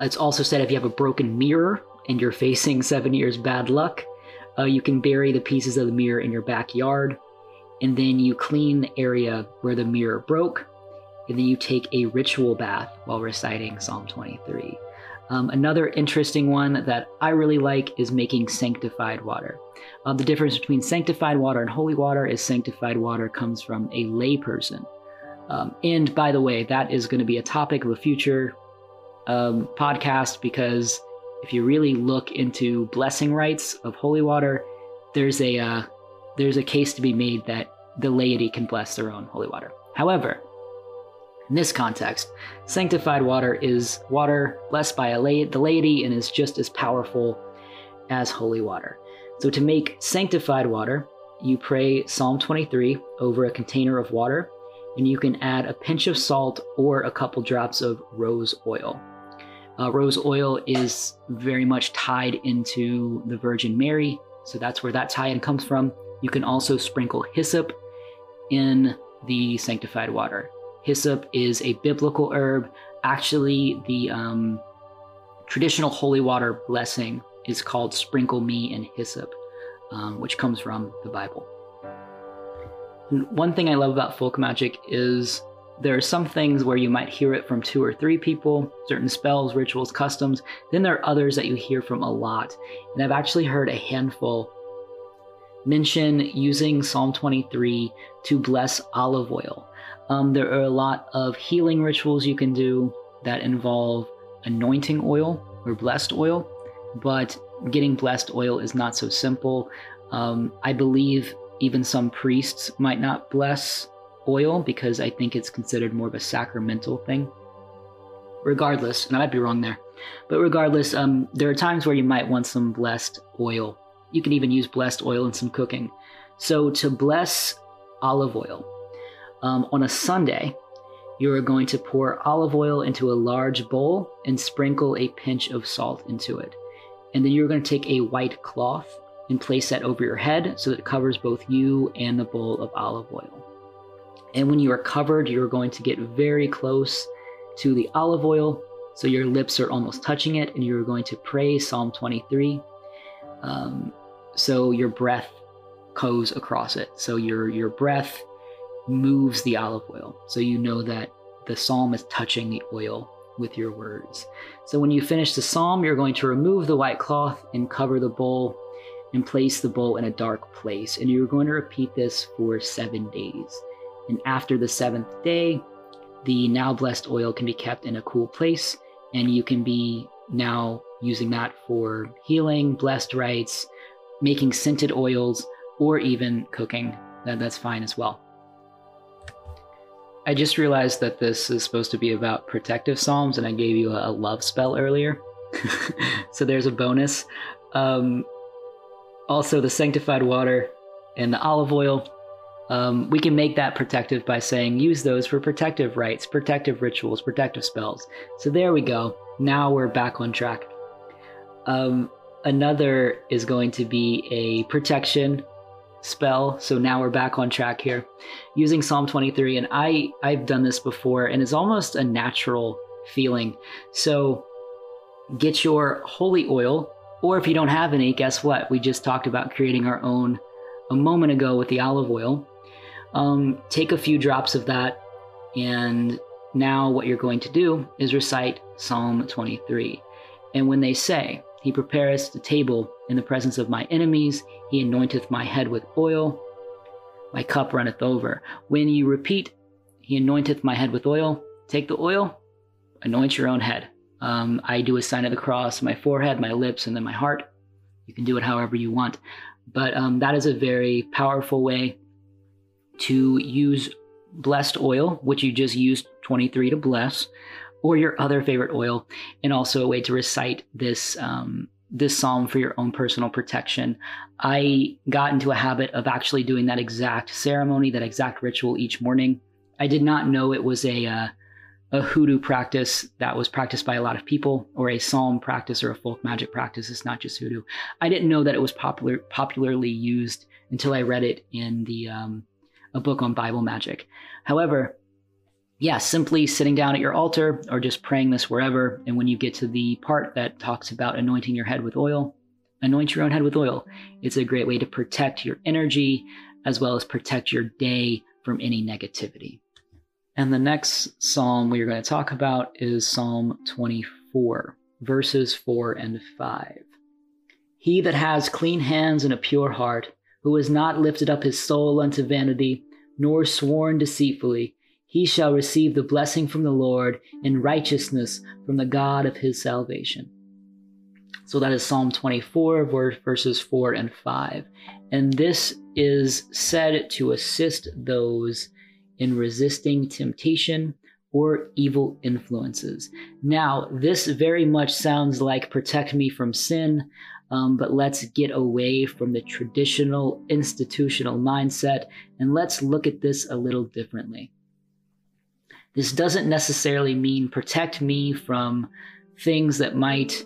It's also said if you have a broken mirror and you're facing seven years bad luck, uh, you can bury the pieces of the mirror in your backyard, and then you clean the area where the mirror broke, and then you take a ritual bath while reciting Psalm twenty-three. Um, another interesting one that I really like is making sanctified water. Uh, the difference between sanctified water and holy water is sanctified water comes from a lay person. Um, and by the way, that is going to be a topic of a future um, podcast, because if you really look into blessing rites of holy water, there's a, uh, there's a case to be made that the laity can bless their own holy water. However, in this context, sanctified water is water blessed by a la- the laity and is just as powerful as holy water. So to make sanctified water, you pray Psalm twenty-three over a container of water, and you can add a pinch of salt or a couple drops of rose oil. Uh, rose oil is very much tied into the Virgin Mary, so that's where that tie-in comes from. You can also sprinkle hyssop in the sanctified water. Hyssop is a biblical herb. Actually, the um, traditional holy water blessing is called sprinkle me in hyssop, um, which comes from the Bible. And one thing I love about folk magic is there are some things where you might hear it from two or three people, certain spells, rituals, customs. Then there are others that you hear from a lot. And I've actually heard a handful mention using Psalm twenty-three to bless olive oil. Um, there are a lot of healing rituals you can do that involve anointing oil or blessed oil, but getting blessed oil is not so simple. Um, I believe even some priests might not bless oil because I think it's considered more of a sacramental thing. Regardless, and I might be wrong there, but regardless, um, there are times where you might want some blessed oil. You can even use blessed oil in some cooking. So to bless olive oil, um, on a Sunday, you are going to pour olive oil into a large bowl and sprinkle a pinch of salt into it. And then you're going to take a white cloth and place that over your head so that it covers both you and the bowl of olive oil. And when you are covered, you're going to get very close to the olive oil, so your lips are almost touching it, and you're going to pray Psalm twenty-three. Um, so your breath goes across it. So your, your breath moves the olive oil. So you know that the psalm is touching the oil with your words. So when you finish the psalm, you're going to remove the white cloth and cover the bowl and place the bowl in a dark place. And you're going to repeat this for seven days. And after the seventh day, the now blessed oil can be kept in a cool place, and you can be now using that for healing, blessed rites, making scented oils, or even cooking. That, that's fine as well. I just realized that this is supposed to be about protective psalms, and I gave you a, a love spell earlier. So there's a bonus. Um, also, the sanctified water and the olive oil, Um, we can make that protective by saying use those for protective rites, protective rituals, protective spells. So there we go. Now we're back on track. Um, another is going to be a protection spell. So now we're back on track here using Psalm twenty-three. And I, I've done this before, and it's almost a natural feeling. So get your holy oil, or if you don't have any, guess what? We just talked about creating our own a moment ago with the olive oil. Um, take a few drops of that, and now what you're going to do is recite Psalm twenty-three. And when they say, "He prepareth the table in the presence of my enemies, he anointeth my head with oil, my cup runneth over." When you repeat, "He anointeth my head with oil," take the oil, anoint your own head. Um, I do a sign of the cross, my forehead, my lips, and then my heart. You can do it however you want. But um, that is a very powerful way to use blessed oil, which you just used twenty-three to bless, or your other favorite oil, and also a way to recite this um, this psalm for your own personal protection. I got into a habit of actually doing that exact ceremony, that exact ritual each morning. I did not know it was a, uh, a hoodoo practice that was practiced by a lot of people, or a psalm practice or a folk magic practice. It's not just hoodoo. I didn't know that it was popular, popularly used until I read it in the... Um, a book on Bible magic. However, yeah, simply sitting down at your altar or just praying this wherever. And when you get to the part that talks about anointing your head with oil, anoint your own head with oil. It's a great way to protect your energy as well as protect your day from any negativity. And the next psalm we are going to talk about is Psalm twenty-four, verses four and five. "He that has clean hands and a pure heart, who has not lifted up his soul unto vanity, nor sworn deceitfully, he shall receive the blessing from the Lord and righteousness from the God of his salvation." So that is Psalm twenty-four, verses four and five. And this is said to assist those in resisting temptation or evil influences. Now, this very much sounds like "protect me from sin," Um, but let's get away from the traditional institutional mindset, and let's look at this a little differently. This doesn't necessarily mean protect me from things that might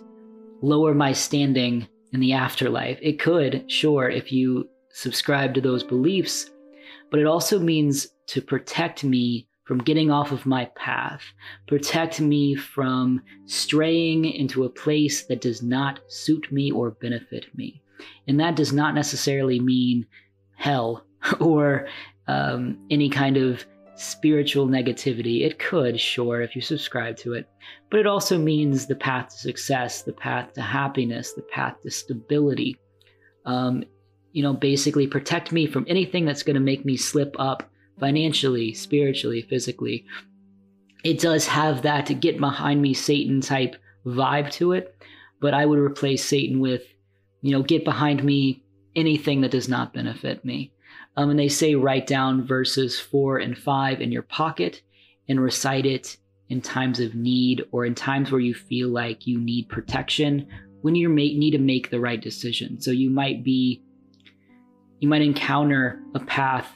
lower my standing in the afterlife. It could, sure, if you subscribe to those beliefs, but it also means to protect me from getting off of my path, protect me from straying into a place that does not suit me or benefit me. And that does not necessarily mean hell or um, any kind of spiritual negativity. It could, sure, if you subscribe to it, but it also means the path to success, the path to happiness, the path to stability. Um, you know, basically protect me from anything that's gonna make me slip up financially, spiritually, physically. It does have that to get behind me Satan type vibe to it, but I would replace Satan with, you know, get behind me anything that does not benefit me. Um, and they say write down verses four and five in your pocket and recite it in times of need or in times where you feel like you need protection when you make, need to make the right decision. So you might be you might encounter a path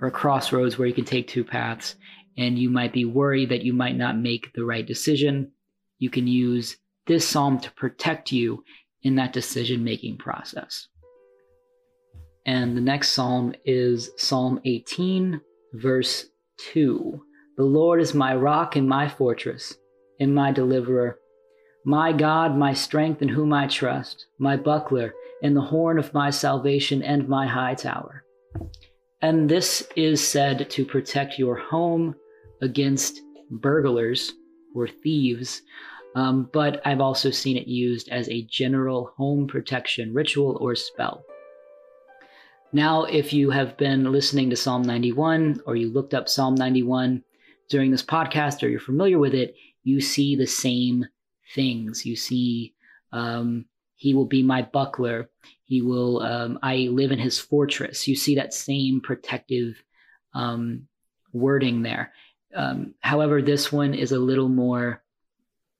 or a crossroads where you can take two paths, and you might be worried that you might not make the right decision. You can use this psalm to protect you in that decision-making process. And the next psalm is Psalm eighteen, verse two. The Lord is my rock and my fortress, and my deliverer, my God, my strength in whom I trust, my buckler, and the horn of my salvation, and my high tower. And this is said to protect your home against burglars or thieves, um, but I've also seen it used as a general home protection ritual or spell. Now, if you have been listening to Psalm ninety-one, or you looked up Psalm ninety-one during this podcast, or you're familiar with it, you see the same things. You see, um, he will be my buckler. He will, um, I live in his fortress. You see that same protective um, wording there. Um, however, this one is a little more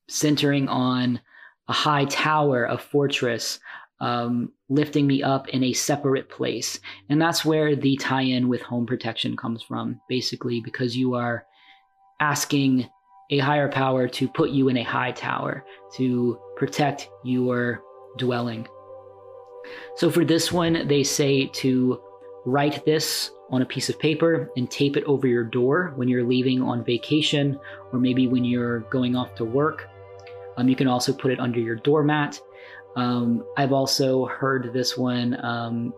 centering on a high tower, a fortress, um, lifting me up in a separate place. And that's where the tie-in with home protection comes from, basically, because you are asking a higher power to put you in a high tower, to protect your dwelling. So for this one, they say to write this on a piece of paper and tape it over your door when you're leaving on vacation, or maybe when you're going off to work. Um, you can also put it under your doormat. Um, I've also heard this one um,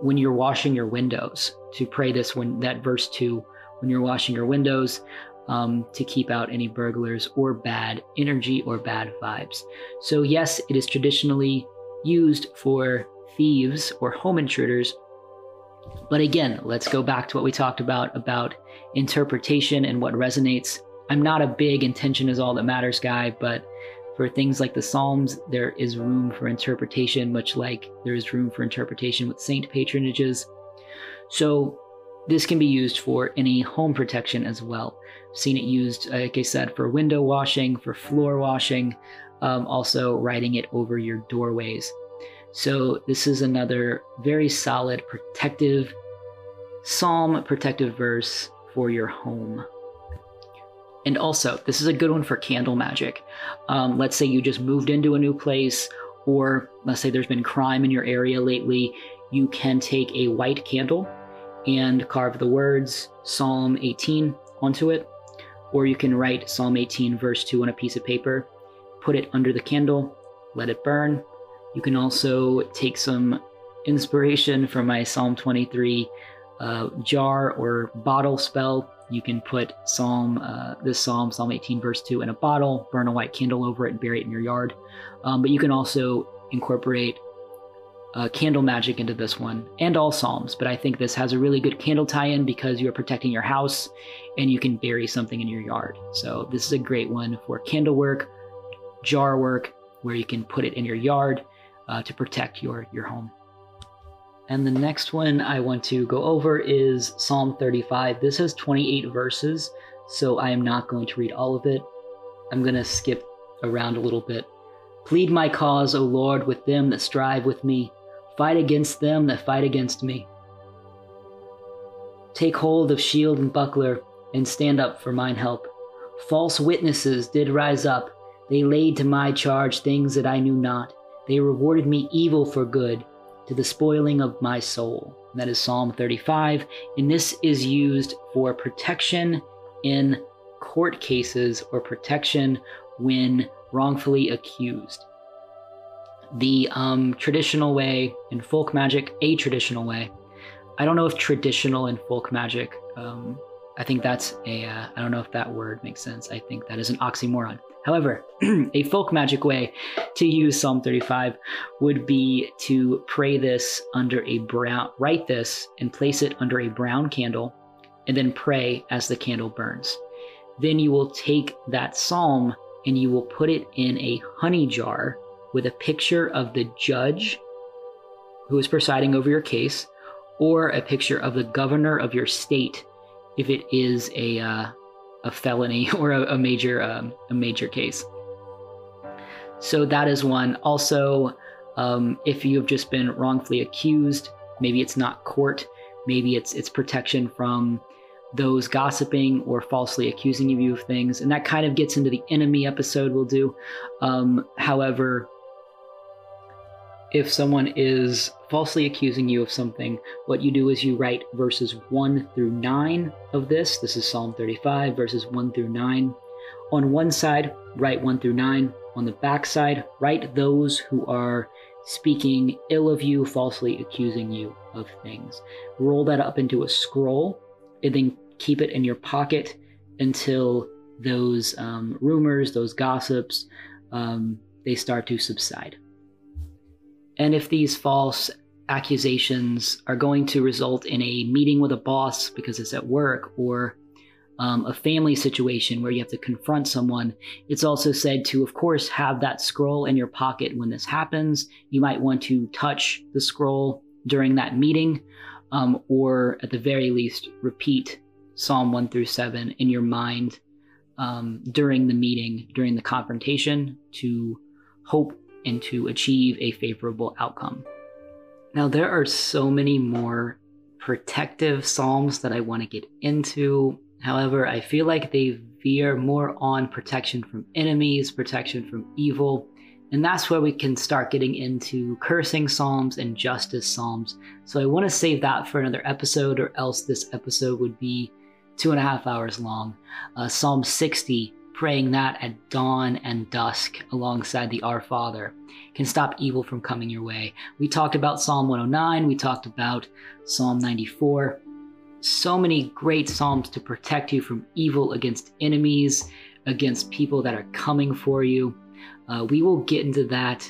when you're washing your windows, to pray this one, that verse two, when you're washing your windows, Um, to keep out any burglars or bad energy or bad vibes. So yes, it is traditionally used for thieves or home intruders. But again, let's go back to what we talked about, about interpretation and what resonates. I'm not a big intention is all that matters guy, but for things like the Psalms, there is room for interpretation, much like there is room for interpretation with saint patronages. So this can be used for any home protection as well. I've seen it used, like I said, for window washing, for floor washing, um, also writing it over your doorways. So this is another very solid protective psalm, protective verse for your home. And also, this is a good one for candle magic. Um, let's say you just moved into a new place, or let's say there's been crime in your area lately. You can take a white candle and carve the words Psalm eighteen onto it, or you can write Psalm eighteen verse two on a piece of paper, put it under the candle, let it burn. You can also take some inspiration from my Psalm twenty-three uh, jar or bottle spell. You can put Psalm uh, this Psalm, Psalm eighteen verse two in a bottle, burn a white candle over it, and bury it in your yard. Um, but you can also incorporate Uh, candle magic into this one, and all psalms, but I think this has a really good candle tie-in because you're protecting your house and you can bury something in your yard. So this is a great one for candle work, jar work, where you can put it in your yard uh, to protect your your home. And the next one I want to go over is Psalm thirty-five. This has twenty-eight verses, so I am not going to read all of it. I'm gonna skip around a little bit. Plead my cause, O Lord, with them that strive with me. Fight against them that fight against me. Take hold of shield and buckler, and stand up for mine help. False witnesses did rise up. They laid to my charge things that I knew not. They rewarded me evil for good, to the spoiling of my soul. And that is Psalm thirty-five, and this is used for protection in court cases, or protection when wrongfully accused. The um, traditional way in folk magic, a traditional way. I don't know if traditional and folk magic, um, I think that's a, uh, I don't know if that word makes sense. I think that is an oxymoron. However, a folk magic way to use Psalm thirty-five would be to pray this under a brown, write this and place it under a brown candle, and then pray as the candle burns. Then you will take that psalm and you will put it in a honey jar with a picture of the judge who is presiding over your case, or a picture of the governor of your state if it is a uh, a felony or a, a major um, a major case. So that is one. Also, um, if you have just been wrongfully accused, Maybe it's not court. Maybe it's it's protection from those gossiping or falsely accusing you of things. And that kind of gets into the enemy episode we'll do. Um, however, if someone is falsely accusing you of something, what you do is you write verses one through nine of this. This is Psalm thirty-five, verses one through nine. On one side, write one through nine. On the back side, write those who are speaking ill of you, falsely accusing you of things. Roll that up into a scroll and then keep it in your pocket until those um, rumors, those gossips, um, they start to subside. And if these false accusations are going to result in a meeting with a boss because it's at work, or um, a family situation where you have to confront someone, it's also said to, of course, have that scroll in your pocket when this happens. You might want to touch the scroll during that meeting, um, or at the very least, repeat Psalm one through seven in your mind um, during the meeting, during the confrontation, to hope and to achieve a favorable outcome. Now, there are so many more protective psalms that I want to get into. However, I feel like they veer more on protection from enemies, protection from evil, and that's where we can start getting into cursing psalms and justice psalms. So I want to save that for another episode, or else this episode would be two and a half hours long. Uh, Psalm sixty, praying that at dawn and dusk alongside the Our Father, can stop evil from coming your way. We talked about Psalm one oh nine. We talked about Psalm ninety-four. So many great psalms to protect you from evil, against enemies, against people that are coming for you. Uh, we will get into that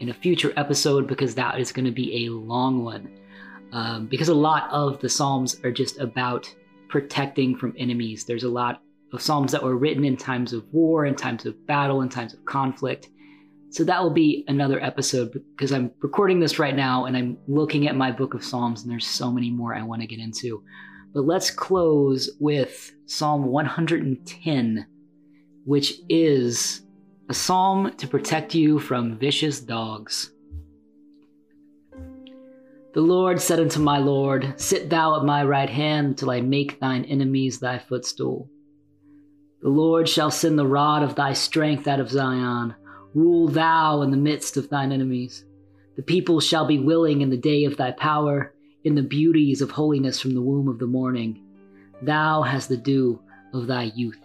in a future episode, because that is going to be a long one. Um, because a lot of the psalms are just about protecting from enemies. There's a lot of psalms that were written in times of war, in times of battle, in times of conflict. So that will be another episode, because I'm recording this right now and I'm looking at my book of Psalms, and there's so many more I want to get into. But let's close with Psalm one hundred ten, which is a psalm to protect you from vicious dogs. The Lord said unto my Lord, sit thou at my right hand till I make thine enemies thy footstool. The Lord shall send the rod of thy strength out of Zion. Rule thou in the midst of thine enemies. The people shall be willing in the day of thy power, in the beauties of holiness from the womb of the morning. Thou hast the dew of thy youth.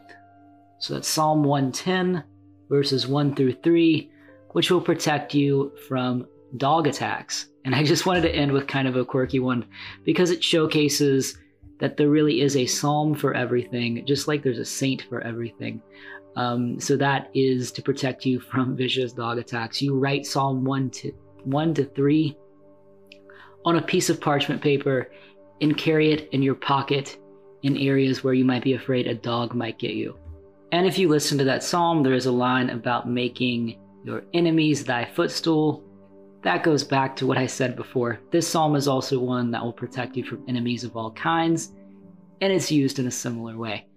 So that's Psalm one ten, verses one through three, which will protect you from dog attacks. And I just wanted to end with kind of a quirky one, because it showcases that there really is a psalm for everything, just like there's a saint for everything. Um, so that is to protect you from vicious dog attacks. You write Psalm one to one to three on a piece of parchment paper and carry it in your pocket in areas where you might be afraid a dog might get you. And if you listen to that psalm, there is a line about making your enemies thy footstool. That goes back to what I said before. This psalm is also one that will protect you from enemies of all kinds, and it's used in a similar way.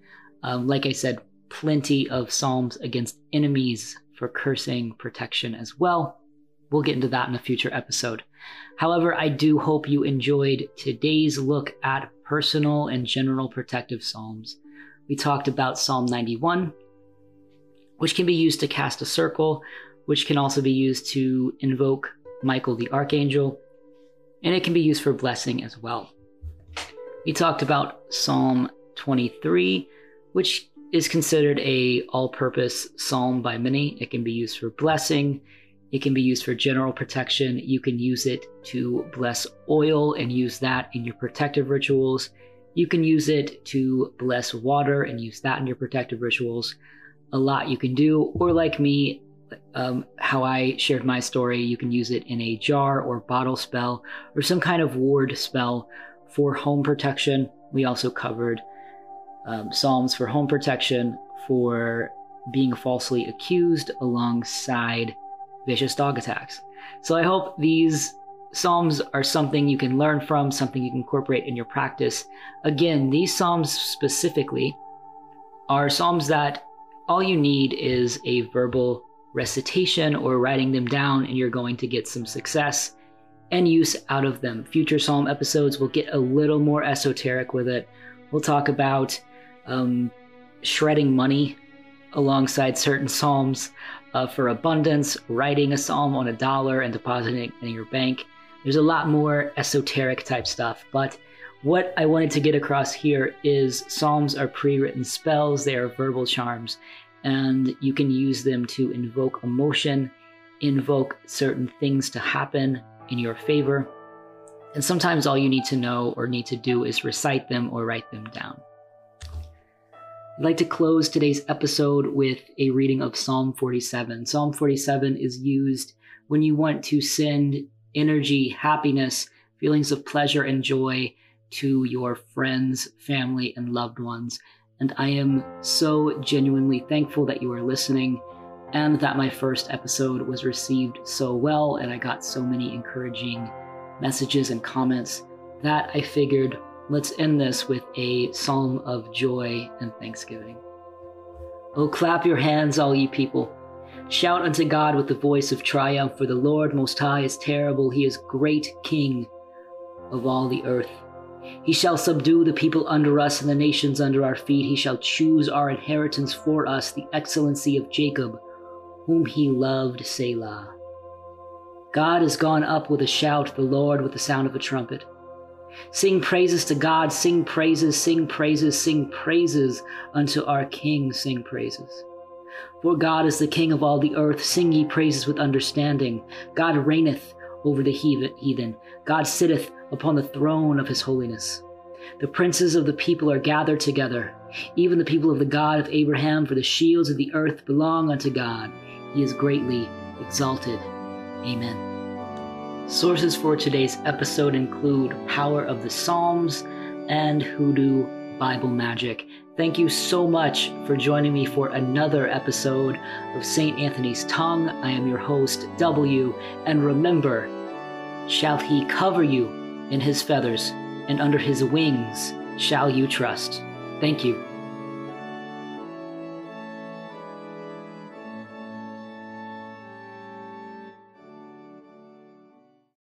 Um, like I said, plenty of psalms against enemies for cursing protection as well. We'll get into that in a future episode. However, I do hope you enjoyed today's look at personal and general protective psalms. We talked about Psalm ninety-one, which can be used to cast a circle, which can also be used to invoke Michael the Archangel, and it can be used for blessing as well. We talked about Psalm twenty-three, which is considered a all-purpose psalm by many. It can be used for blessing. It can be used for general protection. You can use it to bless oil and use that in your protective rituals. You can use it to bless water and use that in your protective rituals. A lot you can do, or like me, Um, how I shared my story, you can use it in a jar or bottle spell or some kind of ward spell for home protection. We also covered um, psalms for home protection, for being falsely accused alongside vicious dog attacks. So I hope these psalms are something you can learn from, something you can incorporate in your practice. Again, these psalms specifically are psalms that all you need is a verbal recitation or writing them down, and you're going to get some success and use out of them. Future Psalm episodes will get a little more esoteric with it. We'll talk about um, shredding money alongside certain Psalms uh, for abundance, writing a Psalm on a dollar and depositing it in your bank. There's a lot more esoteric type stuff, but what I wanted to get across here is Psalms are pre-written spells, they are verbal charms, and you can use them to invoke emotion, invoke certain things to happen in your favor, and sometimes all you need to know or need to do is recite them or write them down. I'd like to close today's episode with a reading of Psalm forty-seven. Psalm forty-seven is used when you want to send energy, happiness, feelings of pleasure and joy to your friends, family, and loved ones. And I am so genuinely thankful that you are listening and that my first episode was received so well and I got so many encouraging messages and comments that I figured let's end this with a psalm of joy and thanksgiving. Oh, clap your hands, all ye people. Shout unto God with the voice of triumph, for the Lord Most High is terrible. He is great King of all the earth. He shall subdue the people under us and the nations under our feet. He shall choose our inheritance for us, the excellency of Jacob, whom he loved, Selah. God is gone up with a shout, the Lord with the sound of a trumpet. Sing praises to God, sing praises, sing praises, sing praises unto our King, sing praises. For God is the King of all the earth, sing ye praises with understanding. God reigneth over the heathen, God sitteth upon the throne of his holiness. The princes of the people are gathered together, even the people of the God of Abraham, for the shields of the earth belong unto God. He is greatly exalted. Amen. Sources for today's episode include Power of the Psalms and Hoodoo Bible Magic. Thank you so much for joining me for another episode of Saint Anthony's Tongue. I am your host, W, and remember, shall he cover you in his feathers, and under his wings shall you trust. Thank you.